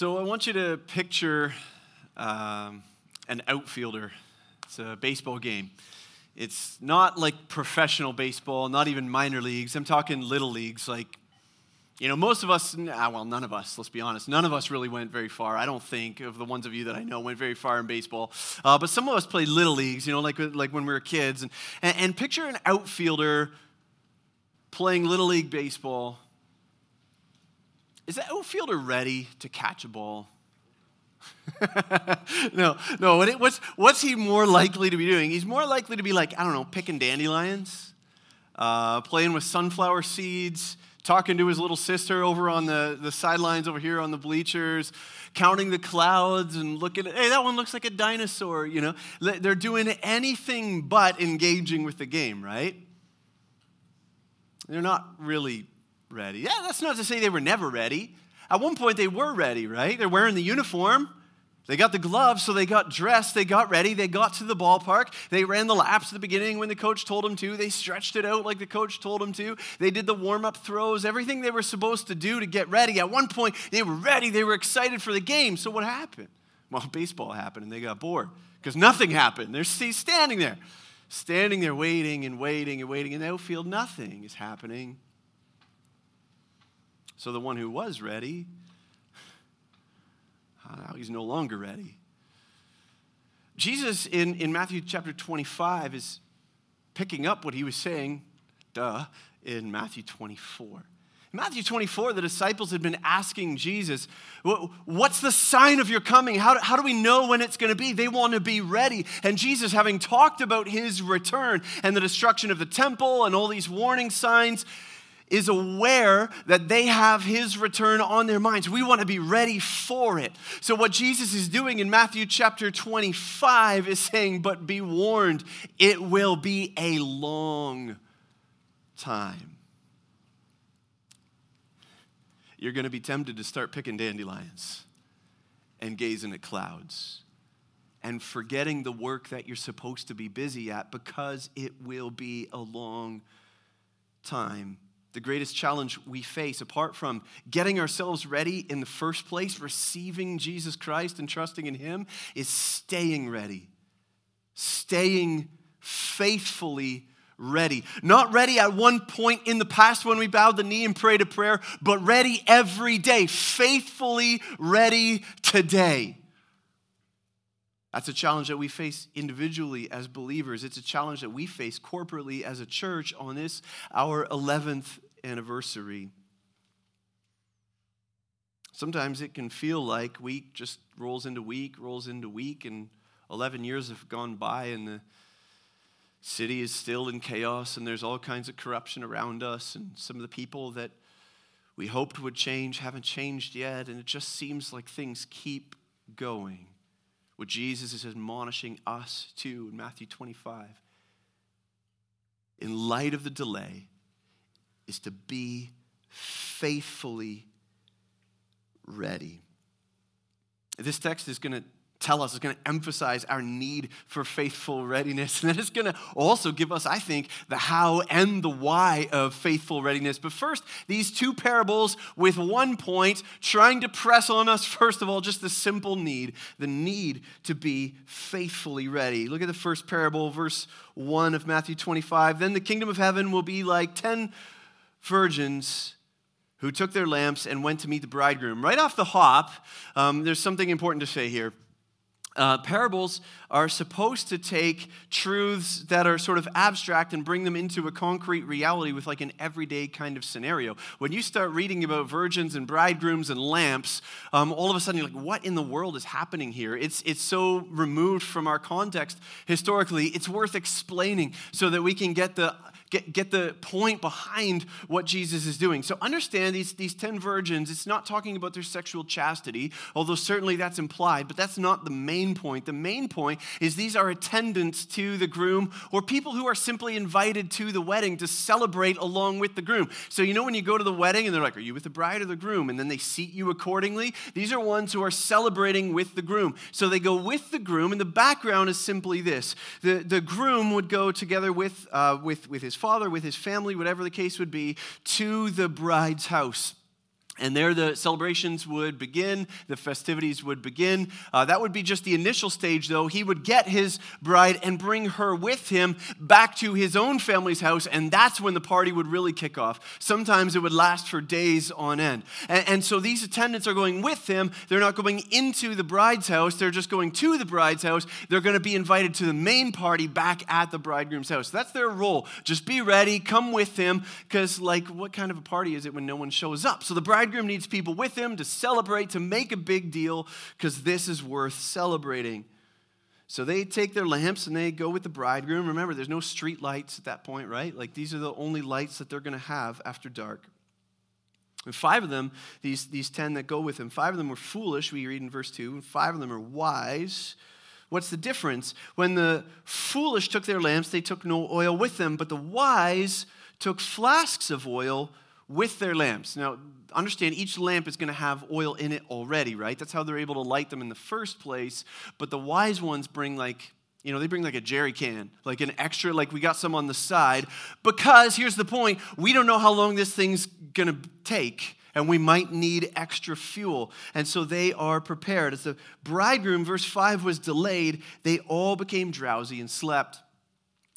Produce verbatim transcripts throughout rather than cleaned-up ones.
So I want you to picture um, an outfielder. It's a baseball game. It's not like professional baseball, not even minor leagues. I'm talking little leagues. Like, you know, most of us, nah, well, none of us, let's be honest, none of us really went very far. I don't think of the ones of you that I know went very far in baseball. Uh, but some of us played little leagues, you know, like, like when we were kids. And, and, and picture an outfielder playing little league baseball. Is the outfielder ready to catch a ball? no, no. What it, what's, what's he more likely to be doing? He's more likely to be like, I don't know, picking dandelions, uh, playing with sunflower seeds, talking to his little sister over on the, the sidelines over here on the bleachers, counting the clouds and looking at, hey, that one looks like a dinosaur, you know. They're doing anything but engaging with the game, right? They're not really ready. Yeah, that's not to say they were never ready. At one point, they were ready, right? They're wearing the uniform. They got the gloves, so they got dressed. They got ready. They got to the ballpark. They ran the laps at the beginning when the coach told them to. They stretched it out like the coach told them to. They did the warm-up throws, everything they were supposed to do to get ready. At one point, they were ready. They were excited for the game. So what happened? Well, baseball happened, and they got bored because nothing happened. They're standing there, standing there waiting and waiting and waiting, and they'll feel nothing is happening. So the one who was ready, uh, he's no longer ready. Jesus in, in Matthew chapter twenty-five is picking up what he was saying, duh, in Matthew twenty-four. In Matthew twenty-four, the disciples had been asking Jesus, what's the sign of your coming? How do, how do we know when it's going to be? They want to be ready. And Jesus, having talked about his return and the destruction of the temple and all these warning signs, is aware that they have his return on their minds. We want to be ready for it. So what Jesus is doing in Matthew chapter twenty-five is saying, but be warned, it will be a long time. You're going to be tempted to start picking dandelions and gazing at clouds and forgetting the work that you're supposed to be busy at because it will be a long time. The greatest challenge we face, apart from getting ourselves ready in the first place, receiving Jesus Christ and trusting in him, is staying ready, staying faithfully ready. Not ready at one point in the past when we bowed the knee and prayed a prayer, but ready every day, faithfully ready today. That's a challenge that we face individually as believers. It's a challenge that we face corporately as a church on this, our eleventh anniversary. Sometimes it can feel like week just rolls into week, rolls into week, and eleven years have gone by and the city is still in chaos and there's all kinds of corruption around us and some of the people that we hoped would change haven't changed yet, and it just seems like things keep going. What Jesus is admonishing us to in Matthew twenty-five, in light of the delay, is to be faithfully ready. This text is going to tell us, it's going to emphasize our need for faithful readiness. And it's going to also give us, I think, the how and the why of faithful readiness. But first, these two parables with one point, trying to press on us, first of all, just the simple need, the need to be faithfully ready. Look at the first parable, verse one of Matthew twenty-five. Then the kingdom of heaven will be like ten virgins who took their lamps and went to meet the bridegroom. Right off the hop, um, there's something important to say here. Uh, parables are supposed to take truths that are sort of abstract and bring them into a concrete reality with like an everyday kind of scenario. When you start reading about virgins and bridegrooms and lamps, um, all of a sudden you're like, what in the world is happening here? It's, it's so removed from our context historically, it's worth explaining so that we can get the Get, get the point behind what Jesus is doing. So understand these, these ten virgins, it's not talking about their sexual chastity, although certainly that's implied, but that's not the main point. The main point is these are attendants to the groom or people who are simply invited to the wedding to celebrate along with the groom. So you know when you go to the wedding and they're like, are you with the bride or the groom? And then they seat you accordingly. These are ones who are celebrating with the groom. So they go with the groom, and the background is simply this. The, the groom would go together with, uh, with, with his father, with his family, whatever the case would be, to the bride's house. And there the celebrations would begin, the festivities would begin. Uh, that would be just the initial stage, though. He would get his bride and bring her with him back to his own family's house, and that's when the party would really kick off. Sometimes it would last for days on end. And, and so these attendants are going with him. They're not going into the bride's house. They're just going to the bride's house. They're going to be invited to the main party back at the bridegroom's house. That's their role. Just be ready, come with him, because, like, what kind of a party is it when no one shows up? So the bride Bridegroom needs people with him to celebrate, to make a big deal, because this is worth celebrating. So they take their lamps and they go with the bridegroom. Remember, there's no street lights at that point, right? Like, these are the only lights that they're going to have after dark. And five of them, these, these ten that go with him, five of them were foolish, we read in verse two, and five of them are wise. What's the difference? When the foolish took their lamps, they took no oil with them, but the wise took flasks of oil with their lamps. Now, understand, each lamp is going to have oil in it already, right? That's how they're able to light them in the first place. But the wise ones bring, like, you know, they bring like a jerry can, like an extra, like we got some on the side. Because, here's the point, we don't know how long this thing's going to take, and we might need extra fuel. And so they are prepared. As the bridegroom, verse five, was delayed, they all became drowsy and slept.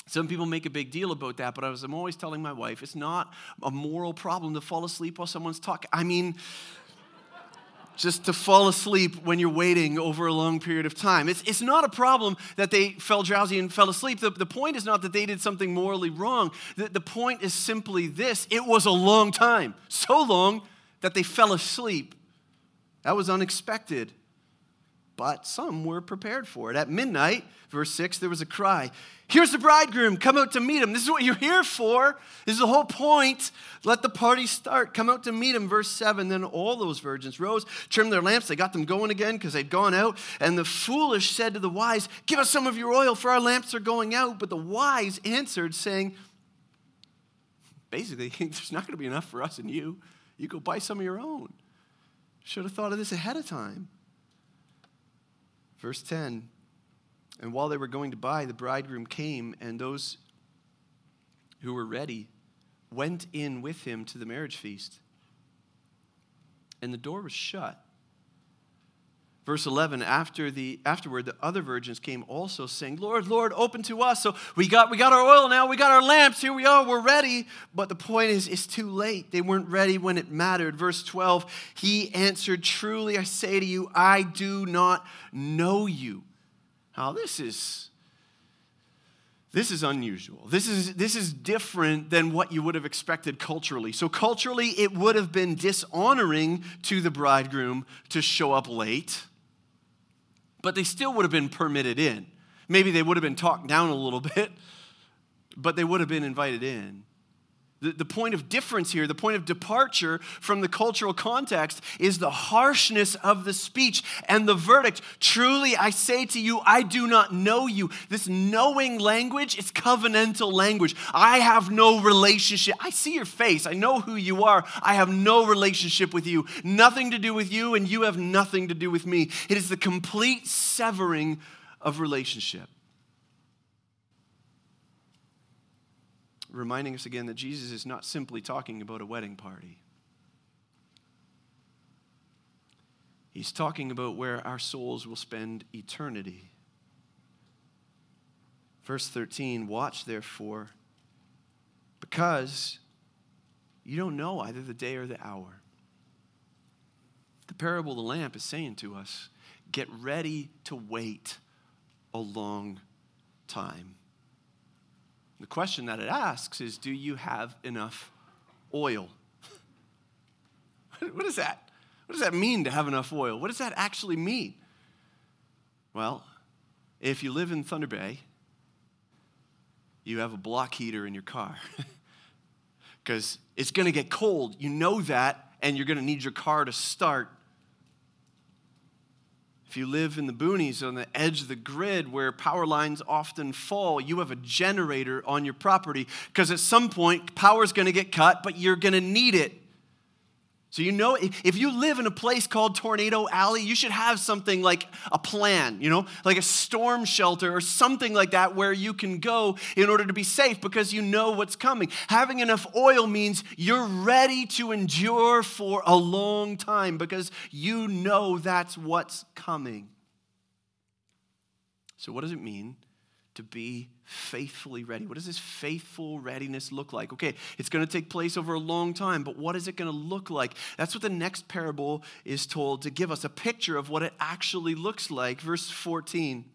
Some people make a big deal about that, but I was, I'm always telling my wife, it's not a moral problem to fall asleep while someone's talking. I mean, just to fall asleep when you're waiting over a long period of time. It's, it's not a problem that they fell drowsy and fell asleep. The, the point is not that they did something morally wrong. The, the point is simply this. It was a long time, so long that they fell asleep. That was unexpected. But some were prepared for it. At midnight, verse six, there was a cry. Here's the bridegroom. Come out to meet him. This is what you're here for. This is the whole point. Let the party start. Come out to meet him. Verse seven, then all those virgins rose, trimmed their lamps. They got them going again because they'd gone out. And the foolish said to the wise, give us some of your oil, for our lamps are going out. But the wise answered, saying, basically, there's not going to be enough for us and you. You go buy some of your own. Should have thought of this ahead of time. Verse ten, and while they were going to buy, the bridegroom came, and those who were ready went in with him to the marriage feast. And the door was shut. Verse eleven, after the afterward, the other virgins came also saying, Lord, Lord, open to us. So we got we got our oil now. We got our lamps. Here we are. We're ready. But the point is, it's too late. They weren't ready when it mattered. Verse twelve, he answered, truly, I say to you, I do not know you. Now, this is... This is unusual. This is this is different than what you would have expected culturally. So culturally, it would have been dishonoring to the bridegroom to show up late, but they still would have been permitted in. Maybe they would have been talked down a little bit, but they would have been invited in. The, the point of difference here, the point of departure from the cultural context is the harshness of the speech and the verdict. Truly, I say to you, I do not know you. This knowing language is covenantal language. I have no relationship. I see your face. I know who you are. I have no relationship with you. Nothing to do with you, and you have nothing to do with me. It is the complete severing of relationship. Reminding us again that Jesus is not simply talking about a wedding party. He's talking about where our souls will spend eternity. Verse thirteen, watch therefore, because you don't know either the day or the hour. The parable of the lamp is saying to us, get ready to wait a long time. The question that it asks is, do you have enough oil? What is that? What does that mean to have enough oil? What does that actually mean? Well, if you live in Thunder Bay, you have a block heater in your car because it's going to get cold. You know that, and you're going to need your car to start. If you live in the boonies on the edge of the grid where power lines often fall, you have a generator on your property because at some point power's going to get cut, but you're going to need it. So you know, if you live in a place called Tornado Alley, you should have something like a plan, you know, like a storm shelter or something like that where you can go in order to be safe because you know what's coming. Having enough oil means you're ready to endure for a long time because you know that's what's coming. So what does it mean to be faithfully ready? What does this faithful readiness look like? Okay, it's going to take place over a long time, but what is it going to look like? That's what the next parable is told to give us, a picture of what it actually looks like. Verse fourteen,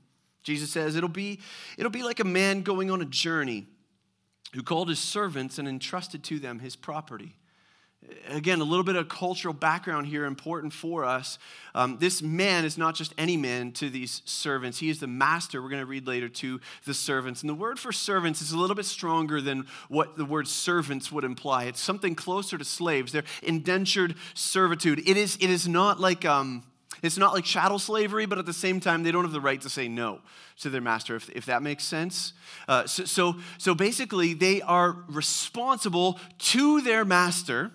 Jesus says, it'll be, it'll be like a man going on a journey who called his servants and entrusted to them his property. Again, a little bit of cultural background here important for us. Um, this man is not just any man to these servants. He is the master, we're going to read later, to the servants. And the word for servants is a little bit stronger than what the word servants would imply. It's something closer to slaves. They're indentured servitude. It is, it is not like... Um, It's not like chattel slavery, but at the same time, they don't have the right to say no to their master, if, if that makes sense. Uh, so, so, so basically, they are responsible to their master,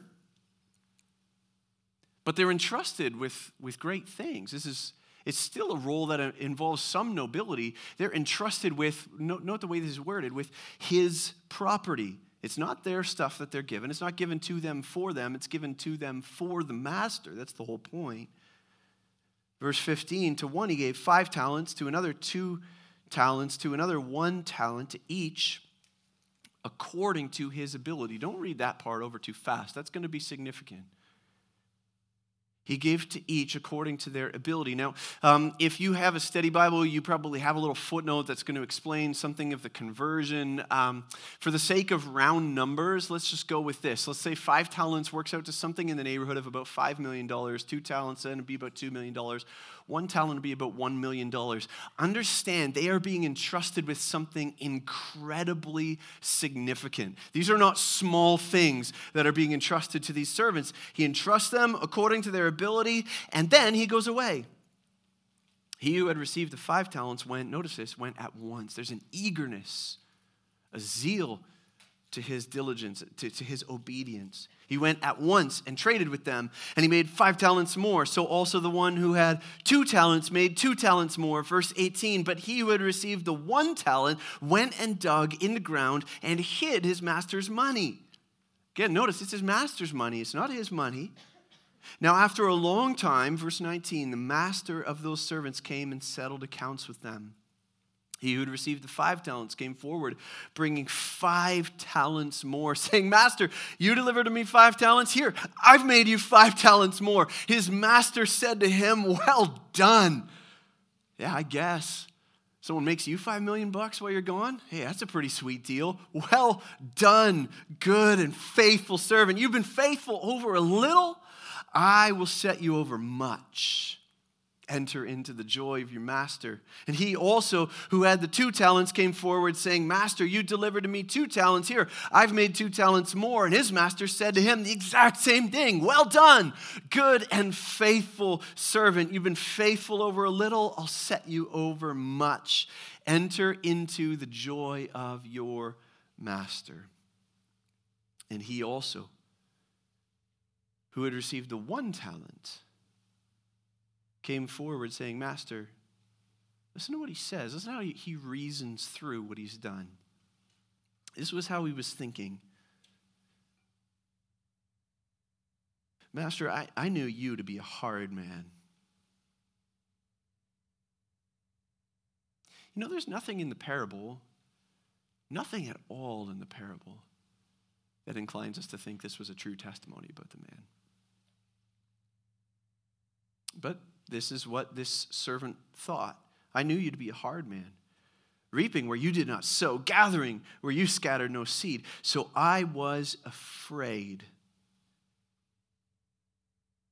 but they're entrusted with, with great things. This is it's still a role that involves some nobility. They're entrusted with, note, note the way this is worded, with his property. It's not their stuff that they're given. It's not given to them for them. It's given to them for the master. That's the whole point. Verse fifteen, to one he gave five talents, to another two talents, to another one talent, to each according to his ability. Don't read that part over too fast. That's going to be significant. He gave to each according to their ability. Now, um, if you have a study Bible, you probably have a little footnote that's going to explain something of the conversion. Um, for the sake of round numbers, let's just go with this. Let's say five talents works out to something in the neighborhood of about five million dollars. Two talents, then, would be about two million dollars. One talent would be about one million dollars. Understand, they are being entrusted with something incredibly significant. These are not small things that are being entrusted to these servants. He entrusts them according to their ability, and then he goes away. He who had received the five talents went, notice this, went at once. There's an eagerness, a zeal to his diligence, to, to his obedience. He went at once and traded with them, and he made five talents more. So also the one who had two talents made two talents more. Verse eighteen, but he who had received the one talent went and dug in the ground and hid his master's money. Again, notice it's his master's money. It's not his money. Now, after a long time, verse nineteen, the master of those servants came and settled accounts with them. He who had received the five talents came forward, bringing five talents more, saying, Master, you delivered to me five talents? Here, I've made you five talents more. His master said to him, well done. Yeah, I guess. Someone makes you five million bucks while you're gone? Hey, that's a pretty sweet deal. Well done, good and faithful servant. You've been faithful over a little. I will set you over much. Enter into the joy of your master. And he also, who had the two talents, came forward saying, Master, you delivered to me two talents. Here, I've made two talents more. And his master said to him the exact same thing. Well done, good and faithful servant. You've been faithful over a little. I'll set you over much. Enter into the joy of your master. And he also, who had received the one talent, came forward saying, Master, listen to what he says. Listen to how he reasons through what he's done. This was how he was thinking. Master, I, I knew you to be a hard man. You know, there's nothing in the parable, nothing at all in the parable, that inclines us to think this was a true testimony about the man. But this is what this servant thought. I knew you to be a hard man, reaping where you did not sow, gathering where you scattered no seed. So I was afraid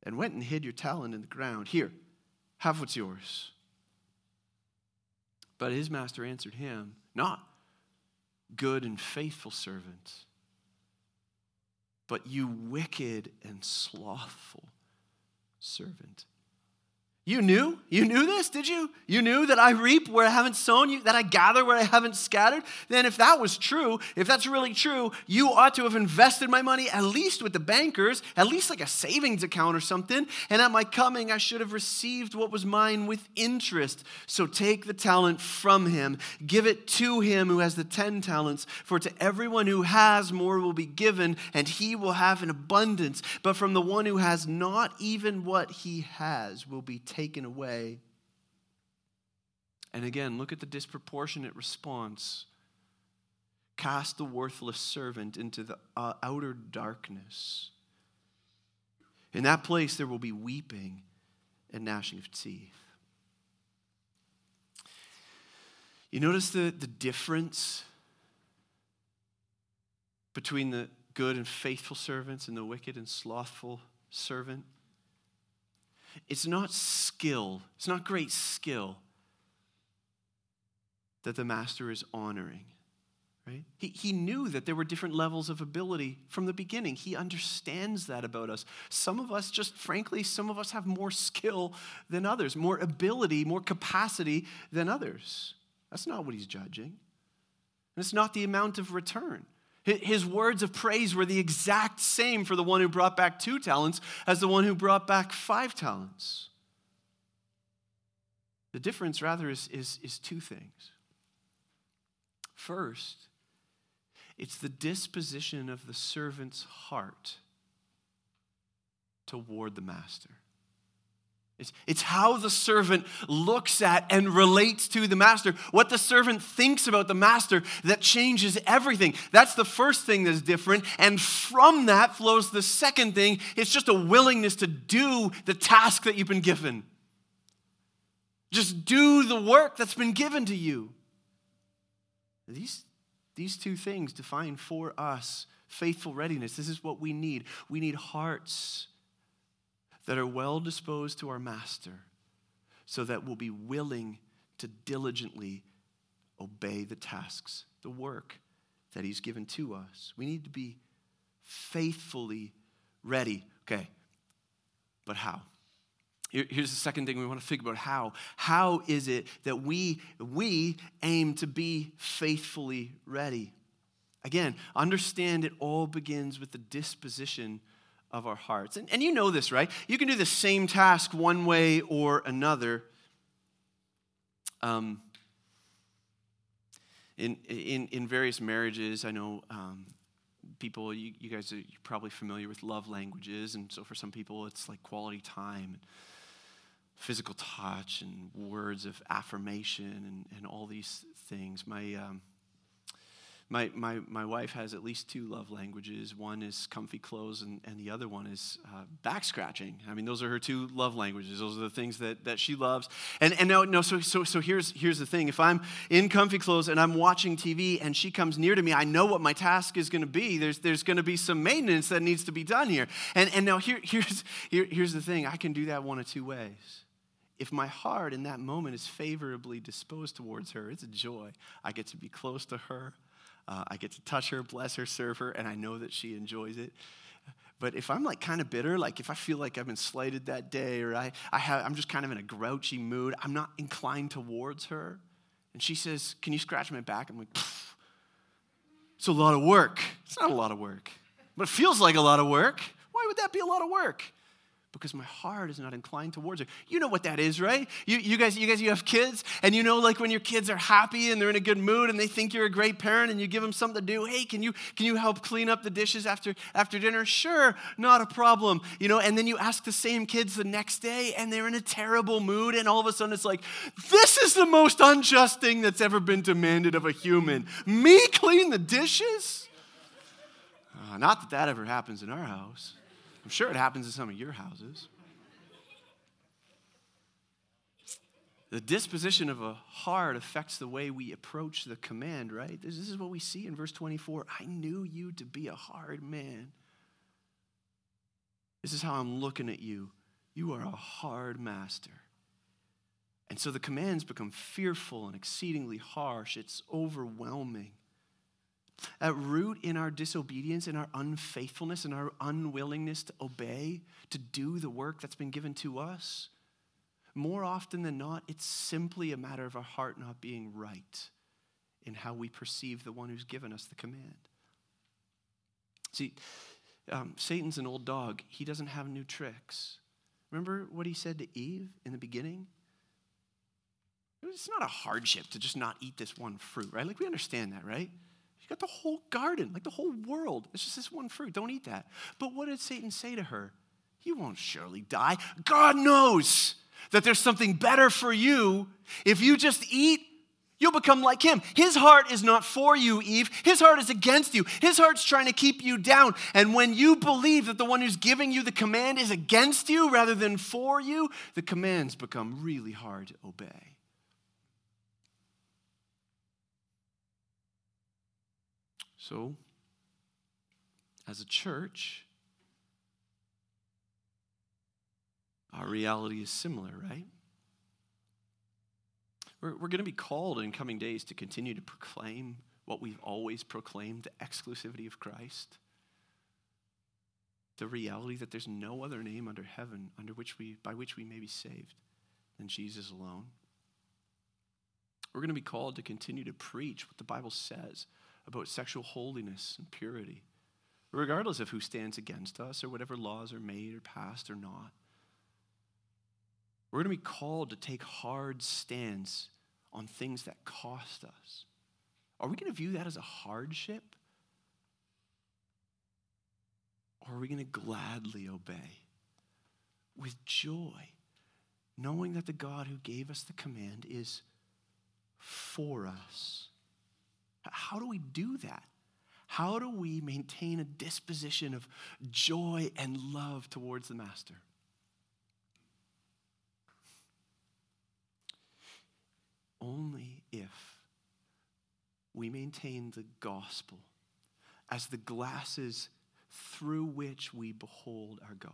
and went and hid your talent in the ground. Here, have what's yours. But his master answered him, not good and faithful servant, but you wicked and slothful servant. You knew? You knew this, did you? You knew that I reap where I haven't sown, you, that I gather where I haven't scattered? Then if that was true, if that's really true, you ought to have invested my money at least with the bankers, at least like a savings account or something, and at my coming I should have received what was mine with interest. So take the talent from him, give it to him who has the ten talents, for to everyone who has more will be given, and he will have an abundance. But from the one who has not, even what he has will be taken. taken away. And again, look at the disproportionate response. Cast the worthless servant into the uh, outer darkness. In that place, there will be weeping and gnashing of teeth. You notice the, the difference between the good and faithful servants and the wicked and slothful servant? It's not skill, it's not great skill that the master is honoring, right? He, he knew that there were different levels of ability from the beginning. He understands that about us. Some of us, just frankly, some of us have more skill than others, more ability, more capacity than others. That's not what he's judging. And it's not the amount of return. His words of praise were the exact same for the one who brought back two talents as the one who brought back five talents. The difference, rather, is, is, is two things. First, it's the disposition of the servant's heart toward the master. It's, it's how the servant looks at and relates to the master, what the servant thinks about the master that changes everything. That's the first thing that's different. And from that flows the second thing. It's just a willingness to do the task that you've been given. Just do the work that's been given to you. These, these two things define for us faithful readiness. This is what we need. We need hearts that are well disposed to our master, so that we'll be willing to diligently obey the tasks, the work that he's given to us. We need to be faithfully ready. Okay, but how? Here's the second thing we want to think about. How? How is it that we, we aim to be faithfully ready? Again, understand it all begins with the disposition of our hearts. And, and you know this, right? You can do the same task one way or another. Um, in, in, in various marriages, I know um, people, you, you guys are you're probably familiar with love languages, and so for some people it's like quality time, and physical touch, and words of affirmation, and, and all these things. My... Um, My, my my wife has at least two love languages. One is comfy clothes, and, and the other one is uh, back scratching. I mean, those are her two love languages. Those are the things that, that she loves. And and no no so so so here's here's the thing. If I'm in comfy clothes and I'm watching T V and she comes near to me, I know what my task is going to be. There's there's going to be some maintenance that needs to be done here. And and now here here's here, here's the thing. I can do that one of two ways. If my heart in that moment is favorably disposed towards her, it's a joy. I get to be close to her. Uh, I get to touch her, bless her, serve her, and I know that she enjoys it. But if I'm like kind of bitter, like if I feel like I've been slighted that day, or I, I have, I'm just kind of in a grouchy mood, I'm not inclined towards her. And she says, "Can you scratch my back?" I'm like, Pff, it's a lot of work. It's not a lot of work, but it feels like a lot of work. Why would that be a lot of work? Because my heart is not inclined towards her. You know what that is, right? You, you guys, you guys, you have kids, and you know, like when your kids are happy and they're in a good mood and they think you're a great parent, and you give them something to do. Hey, can you can you help clean up the dishes after after dinner? Sure, not a problem. You know, and then you ask the same kids the next day, and they're in a terrible mood, and all of a sudden it's like, this is the most unjust thing that's ever been demanded of a human. Me clean the dishes? Uh, not that that ever happens in our house. I'm sure it happens in some of your houses. The disposition of a heart affects the way we approach the command, right? This is what we see in verse twenty-four. I knew you to be a hard man. This is how I'm looking at you. You are a hard master. And so the commands become fearful and exceedingly harsh. It's overwhelming. At root in our disobedience, in our unfaithfulness, in our unwillingness to obey, to do the work that's been given to us, more often than not, it's simply a matter of our heart not being right in how we perceive the one who's given us the command. See, um, Satan's an old dog. He doesn't have new tricks. Remember what he said to Eve in the beginning? It's not a hardship to just not eat this one fruit, right? Like, we understand that, right? She's got the whole garden, like the whole world. It's just this one fruit. Don't eat that. But what did Satan say to her? You won't surely die. God knows that there's something better for you. If you just eat, you'll become like him. His heart is not for you, Eve. His heart is against you. His heart's trying to keep you down. And when you believe that the one who's giving you the command is against you rather than for you, the commands become really hard to obey. So, as a church, our reality is similar, right? We're, we're going to be called in coming days to continue to proclaim what we've always proclaimed, the exclusivity of Christ, the reality that there's no other name under heaven under which we, by which we may be saved than Jesus alone. We're going to be called to continue to preach what the Bible says about sexual holiness and purity, regardless of who stands against us or whatever laws are made or passed or not. We're going to be called to take hard stands on things that cost us. Are we going to view that as a hardship? Or are we going to gladly obey with joy, knowing that the God who gave us the command is for us? How do we do that? How do we maintain a disposition of joy and love towards the Master? Only if we maintain the gospel as the glasses through which we behold our God.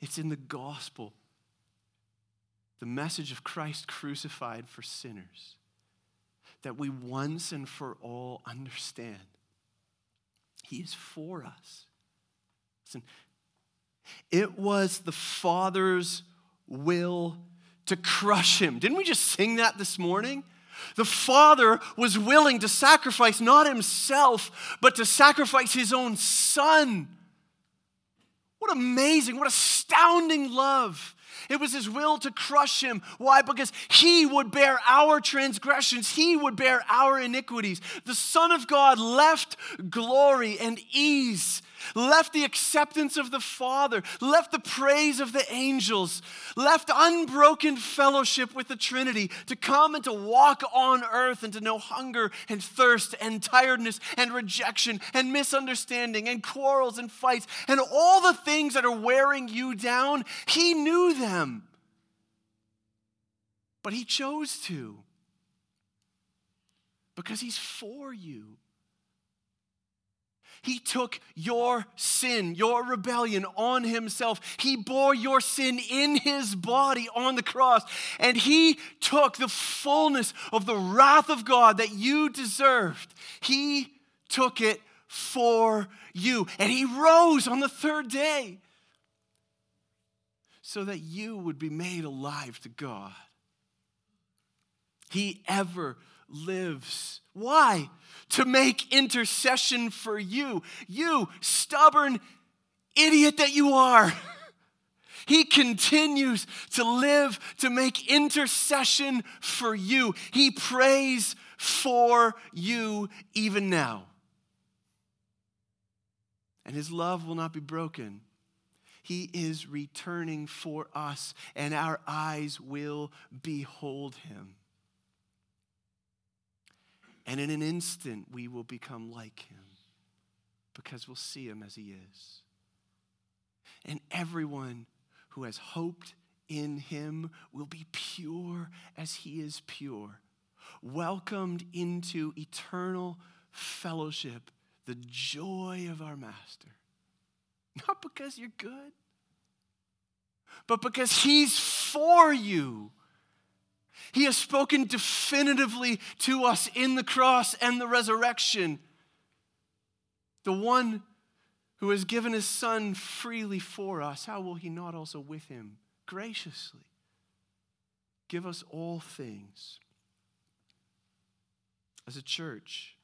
It's in the gospel, the message of Christ crucified for sinners, that we once and for all understand he is for us. Listen, it was the Father's will to crush him. Didn't we just sing that this morning? The Father was willing to sacrifice not himself, but to sacrifice his own Son. What amazing, what astounding love. It was his will to crush him. Why? Because he would bear our transgressions. He would bear our iniquities. The Son of God left glory and ease, left the acceptance of the Father, left the praise of the angels, left unbroken fellowship with the Trinity to come and to walk on earth and to know hunger and thirst and tiredness and rejection and misunderstanding and quarrels and fights and all the things that are wearing you down. He knew them, but he chose to because he's for you. He took your sin, your rebellion on himself. He bore your sin in his body on the cross. And he took the fullness of the wrath of God that you deserved. He took it for you. And he rose on the third day so that you would be made alive to God. He ever lives. Why? To make intercession for you. You stubborn idiot that you are. He continues to live to make intercession for you. He prays for you even now. And his love will not be broken. He is returning for us, and our eyes will behold him. And in an instant, we will become like him because we'll see him as he is. And everyone who has hoped in him will be pure as he is pure, welcomed into eternal fellowship, the joy of our Master. Not because you're good, but because he's for you. He has spoken definitively to us in the cross and the resurrection. The one who has given his Son freely for us, how will he not also with him graciously give us all things. As a church,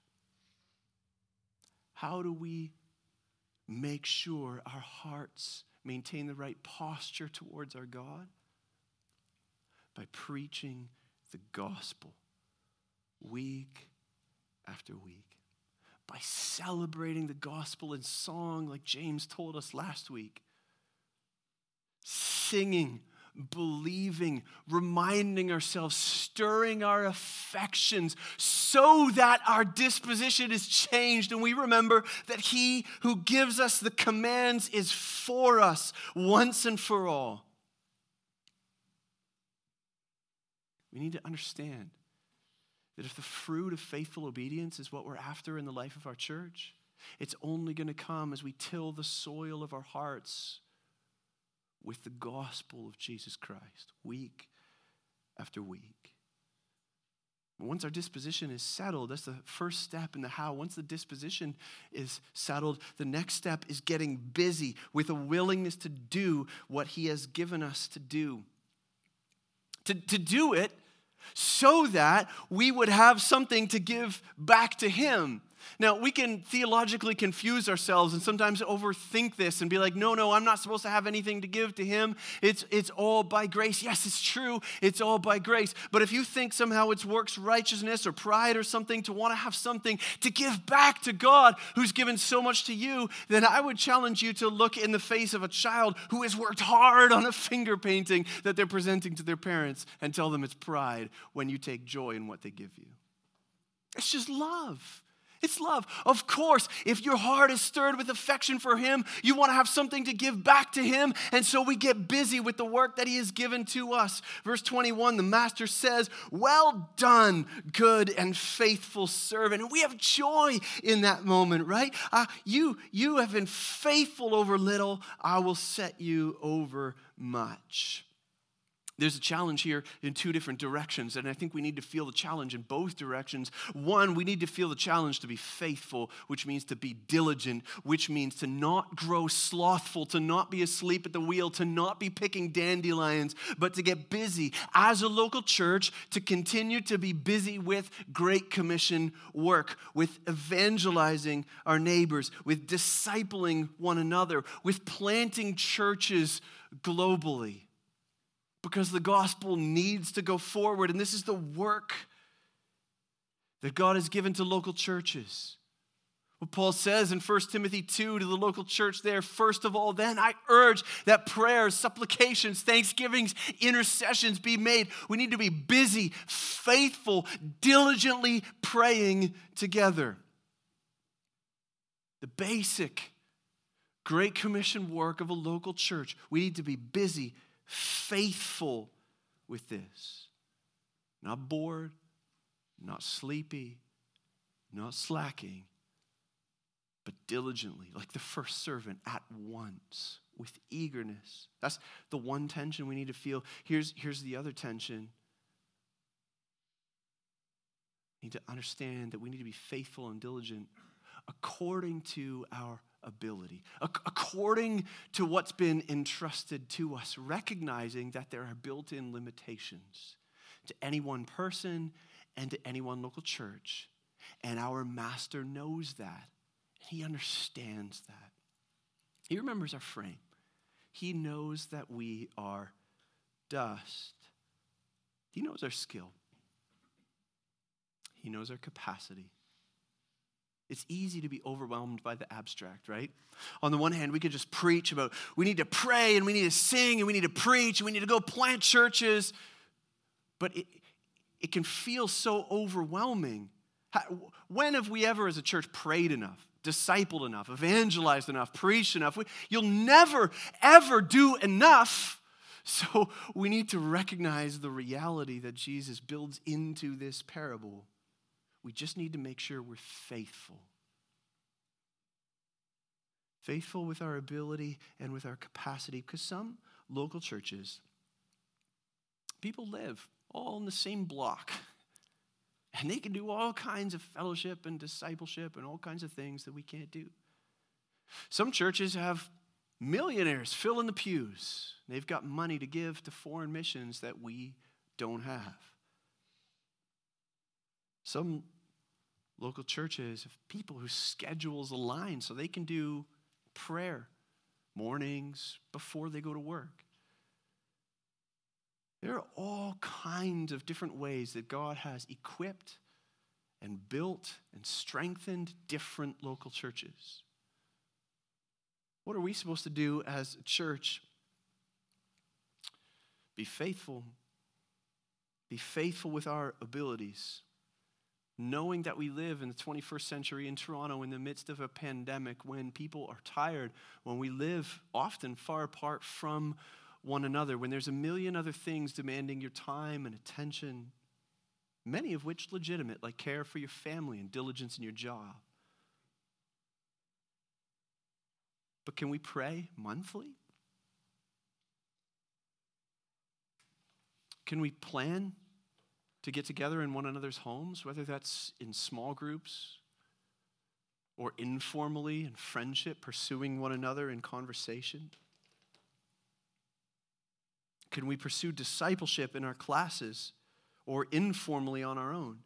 how do we make sure our hearts maintain the right posture towards our God? By preaching the gospel week after week. By celebrating the gospel in song, like James told us last week. Singing, believing, reminding ourselves, stirring our affections so that our disposition is changed and we remember that he who gives us the commands is for us once and for all. We need to understand that if the fruit of faithful obedience is what we're after in the life of our church, it's only going to come as we till the soil of our hearts with the gospel of Jesus Christ, week after week. Once our disposition is settled, that's the first step in the how. Once the disposition is settled, the next step is getting busy with a willingness to do what he has given us to do. To, to do it so that we would have something to give back to him. Now, we can theologically confuse ourselves and sometimes overthink this and be like, no, no, I'm not supposed to have anything to give to him. It's, it's all by grace. Yes, it's true. It's all by grace. But if you think somehow it's works righteousness or pride or something to want to have something to give back to God who's given so much to you, then I would challenge you to look in the face of a child who has worked hard on a finger painting that they're presenting to their parents and tell them it's pride when you take joy in what they give you. It's just love. It's love. Of course, if your heart is stirred with affection for him, you want to have something to give back to him, and so we get busy with the work that he has given to us. Verse twenty-one, the master says, well done, good and faithful servant. And we have joy in that moment, right? Uh, you, you have been faithful over little. I will set you over much. There's a challenge here in two different directions, and I think we need to feel the challenge in both directions. One, we need to feel the challenge to be faithful, which means to be diligent, which means to not grow slothful, to not be asleep at the wheel, to not be picking dandelions, but to get busy as a local church, to continue to be busy with Great Commission work, with evangelizing our neighbors, with discipling one another, with planting churches globally. Because the gospel needs to go forward, and this is the work that God has given to local churches. What Paul says in First Timothy two to the local church there, first of all, then I urge that prayers, supplications, thanksgivings, intercessions be made. We need to be busy, faithful, diligently praying together. The basic Great Commission work of a local church. We need to be busy, faithful with this. Not bored, not sleepy, not slacking, but diligently, like the first servant, at once, with eagerness. That's the one tension we need to feel. Here's, here's the other tension. We need to understand that we need to be faithful and diligent according to our ability, according to what's been entrusted to us, recognizing that there are built-in limitations to any one person and to any one local church. And our master knows that. And he understands that. He remembers our frame. He knows that we are dust. He knows our skill. He knows our capacity. It's easy to be overwhelmed by the abstract, right? On the one hand, we could just preach about we need to pray and we need to sing and we need to preach and we need to go plant churches. But it, it can feel so overwhelming. When have we ever as a church prayed enough, discipled enough, evangelized enough, preached enough? We, you'll never, ever do enough. So we need to recognize the reality that Jesus builds into this parable. We just need to make sure we're faithful. Faithful with our ability and with our capacity. Because some local churches, people live all in the same block. And they can do all kinds of fellowship and discipleship and all kinds of things that we can't do. Some churches have millionaires fill in the pews. They've got money to give to foreign missions that we don't have. Some local churches have people who schedules align so they can do prayer mornings before they go to work. There are all kinds of different ways that God has equipped and built and strengthened different local churches. What are we supposed to do as a church? Be faithful. Be faithful with our abilities, knowing that we live in the twenty-first century in Toronto in the midst of a pandemic when people are tired, when we live often far apart from one another, when there's a million other things demanding your time and attention, many of which legitimate, like care for your family and diligence in your job. But can we pray monthly? Can we plan to get together in one another's homes, whether that's in small groups or informally in friendship, pursuing one another in conversation? Can we pursue discipleship in our classes or informally on our own?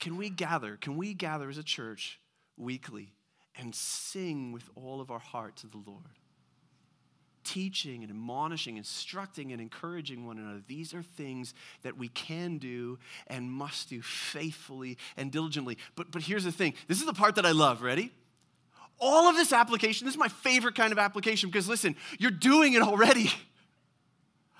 Can we gather, can we gather as a church weekly and sing with all of our heart to the Lord? Teaching and admonishing, instructing and encouraging one another. These are things that we can do and must do faithfully and diligently. But, but here's the thing. This is the part that I love. Ready? All of this application, this is my favorite kind of application because listen, you're doing it already.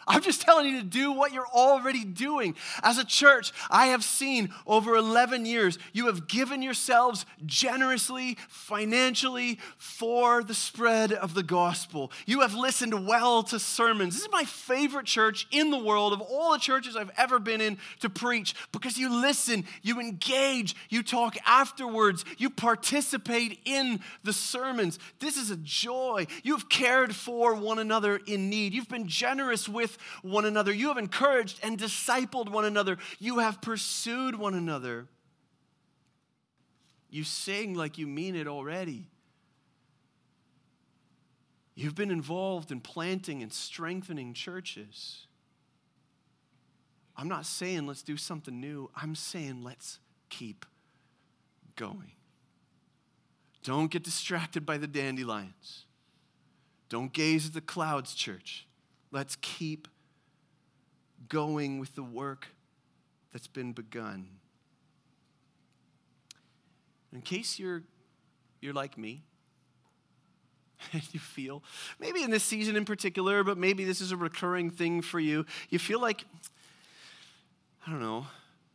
I'm just telling you to do what you're already doing. As a church, I have seen over eleven years, you have given yourselves generously, financially, for the spread of the gospel. You have listened well to sermons. This is my favorite church in the world of all the churches I've ever been in to preach because you listen, you engage, you talk afterwards, you participate in the sermons. This is a joy. You've cared for one another in need. You've been generous with one another. You have encouraged and discipled one another. You have pursued one another. You sing like you mean it already. You've been involved in planting and strengthening churches. I'm not saying let's do something new. I'm saying let's keep going. Don't get distracted by the dandelions. Don't gaze at the clouds, church. Let's keep going with the work that's been begun. In case you're you're like me, and you feel, maybe in this season in particular, but maybe this is a recurring thing for you, you feel like, I don't know,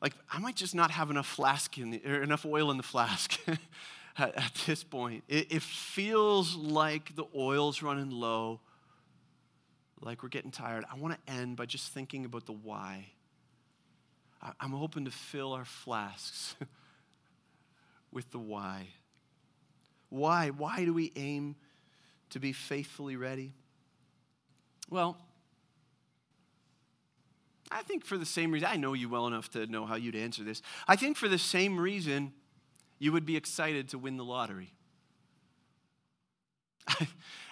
like I might just not have enough flask in the, or enough oil in the flask at, at this point. It, it feels like the oil's running low. Like we're getting tired. I want to end by just thinking about the why. I'm hoping to fill our flasks with the why. Why? Why do we aim to be faithfully ready? Well, I think for the same reason, I know you well enough to know how you'd answer this. I think for the same reason, you would be excited to win the lottery.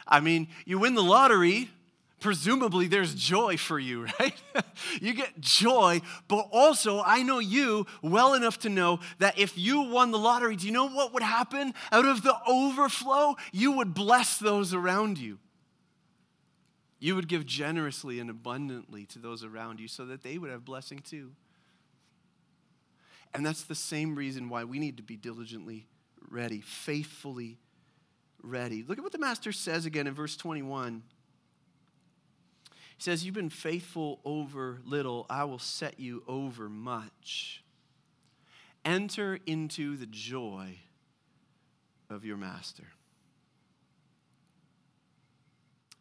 I mean, you win the lottery. Presumably, there's joy for you, right? You get joy, but also I know you well enough to know that if you won the lottery, do you know what would happen? Out of the overflow, you would bless those around you. You would give generously and abundantly to those around you so that they would have blessing too. And that's the same reason why we need to be diligently ready, faithfully ready. Look at what the Master says again in verse twenty-one. He says, you've been faithful over little, I will set you over much. Enter into the joy of your master.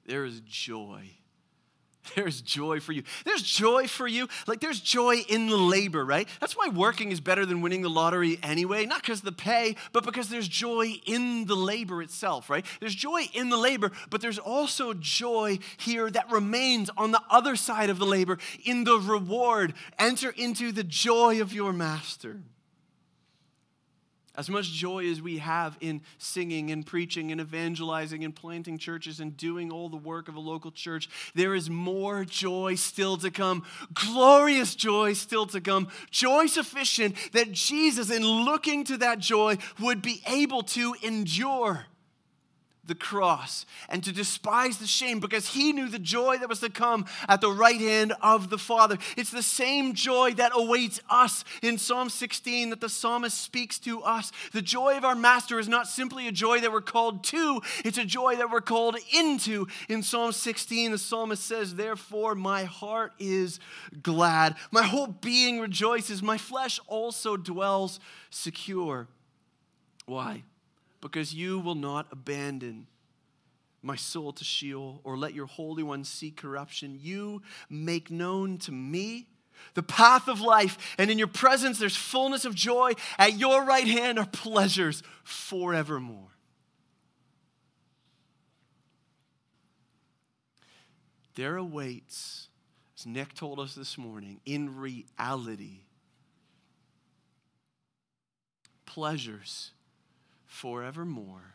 There is joy. There's joy for you. There's joy for you. Like there's joy in the labor, right? That's why working is better than winning the lottery anyway. Not because of the pay, but because there's joy in the labor itself, right? There's joy in the labor, but there's also joy here that remains on the other side of the labor in the reward. Enter into the joy of your master. As much joy as we have in singing and preaching and evangelizing and planting churches and doing all the work of a local church, there is more joy still to come, glorious joy still to come, joy sufficient that Jesus, in looking to that joy, would be able to endure the cross and to despise the shame, because he knew the joy that was to come at the right hand of the Father. It's the same joy that awaits us in Psalm sixteen that the psalmist speaks to us. The joy of our master is not simply a joy that we're called to, it's a joy that we're called into. In Psalm sixteen, the psalmist says, "Therefore my heart is glad, my whole being rejoices, my flesh also dwells secure." Why? Because you will not abandon my soul to Sheol or let your Holy One see corruption. You make known to me the path of life, and in your presence there's fullness of joy. At your right hand are pleasures forevermore. There awaits, as Nick told us this morning, in reality, pleasures forevermore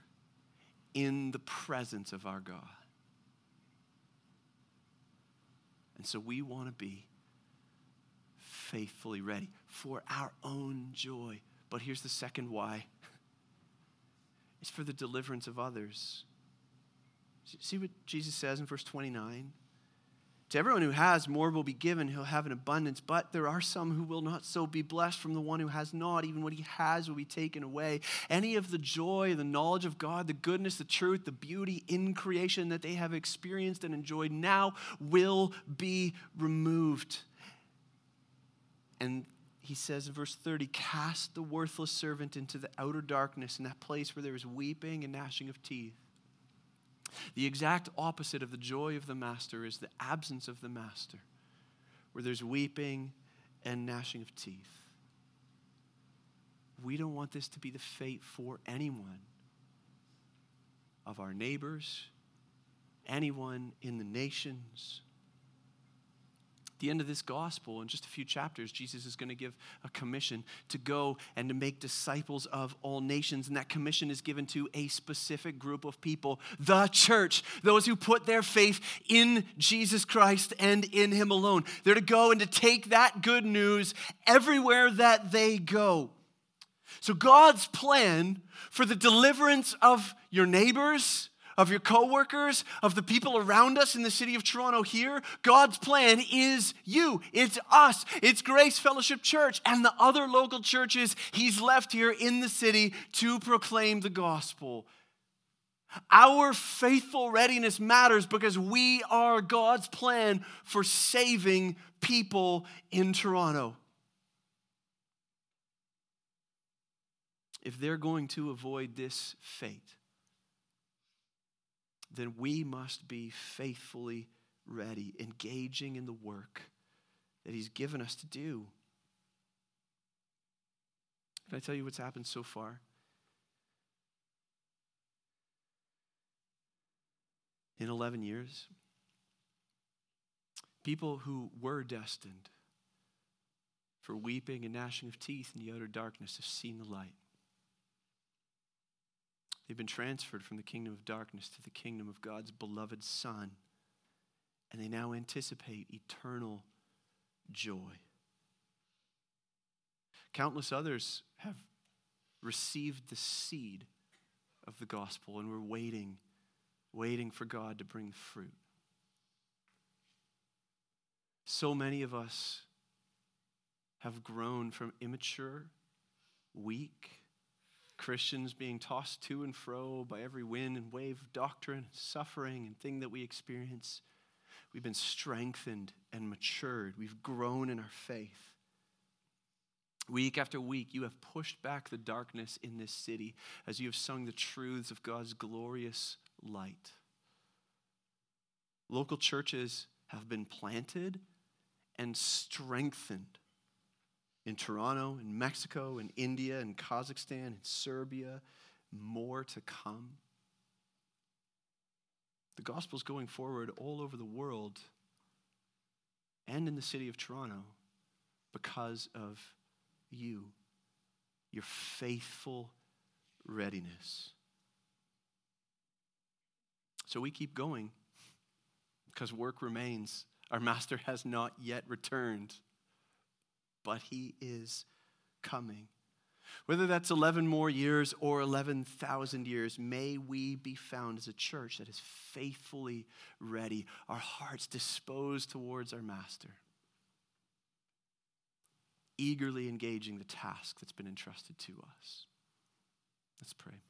in the presence of our God. And so we want to be faithfully ready for our own joy. But here's the second why. It's for the deliverance of others. See what Jesus says in verse twenty-nine? To everyone who has, more will be given. He'll have an abundance. But there are some who will not so be blessed. From the one who has not, even what he has will be taken away. Any of the joy, the knowledge of God, the goodness, the truth, the beauty in creation that they have experienced and enjoyed now will be removed. And he says in verse thirty, "Cast the worthless servant into the outer darkness, in that place where there is weeping and gnashing of teeth." The exact opposite of the joy of the master is the absence of the master, where there's weeping and gnashing of teeth. We don't want this to be the fate for anyone of our neighbors, anyone in the nations. At the end of this gospel, in just a few chapters, Jesus is going to give a commission to go and to make disciples of all nations. And that commission is given to a specific group of people, the church, those who put their faith in Jesus Christ and in him alone. They're to go and to take that good news everywhere that they go. So God's plan for the deliverance of your neighbors, of your coworkers, of the people around us in the city of Toronto here, God's plan is you. It's us. It's Grace Fellowship Church and the other local churches he's left here in the city to proclaim the gospel. Our faithful readiness matters because we are God's plan for saving people in Toronto. If they're going to avoid this fate, then we must be faithfully ready, engaging in the work that he's given us to do. Can I tell you what's happened so far? In eleven years, people who were destined for weeping and gnashing of teeth in the outer darkness have seen the light. They've been transferred from the kingdom of darkness to the kingdom of God's beloved Son, and they now anticipate eternal joy. Countless others have received the seed of the gospel, and we're waiting, waiting for God to bring fruit. So many of us have grown from immature, weak Christians being tossed to and fro by every wind and wave of doctrine, suffering, and thing that we experience. We've been strengthened and matured. We've grown in our faith. Week after week, you have pushed back the darkness in this city as you have sung the truths of God's glorious light. Local churches have been planted and strengthened in Toronto, in Mexico, in India, in Kazakhstan, in Serbia, more to come. The gospel's going forward all over the world and in the city of Toronto because of you your faithful readiness. So we keep going because work remains. Our master has not yet returned, but he is coming. Whether that's eleven more years or eleven thousand years, may we be found as a church that is faithfully ready, our hearts disposed towards our master, eagerly engaging the task that's been entrusted to us. Let's pray.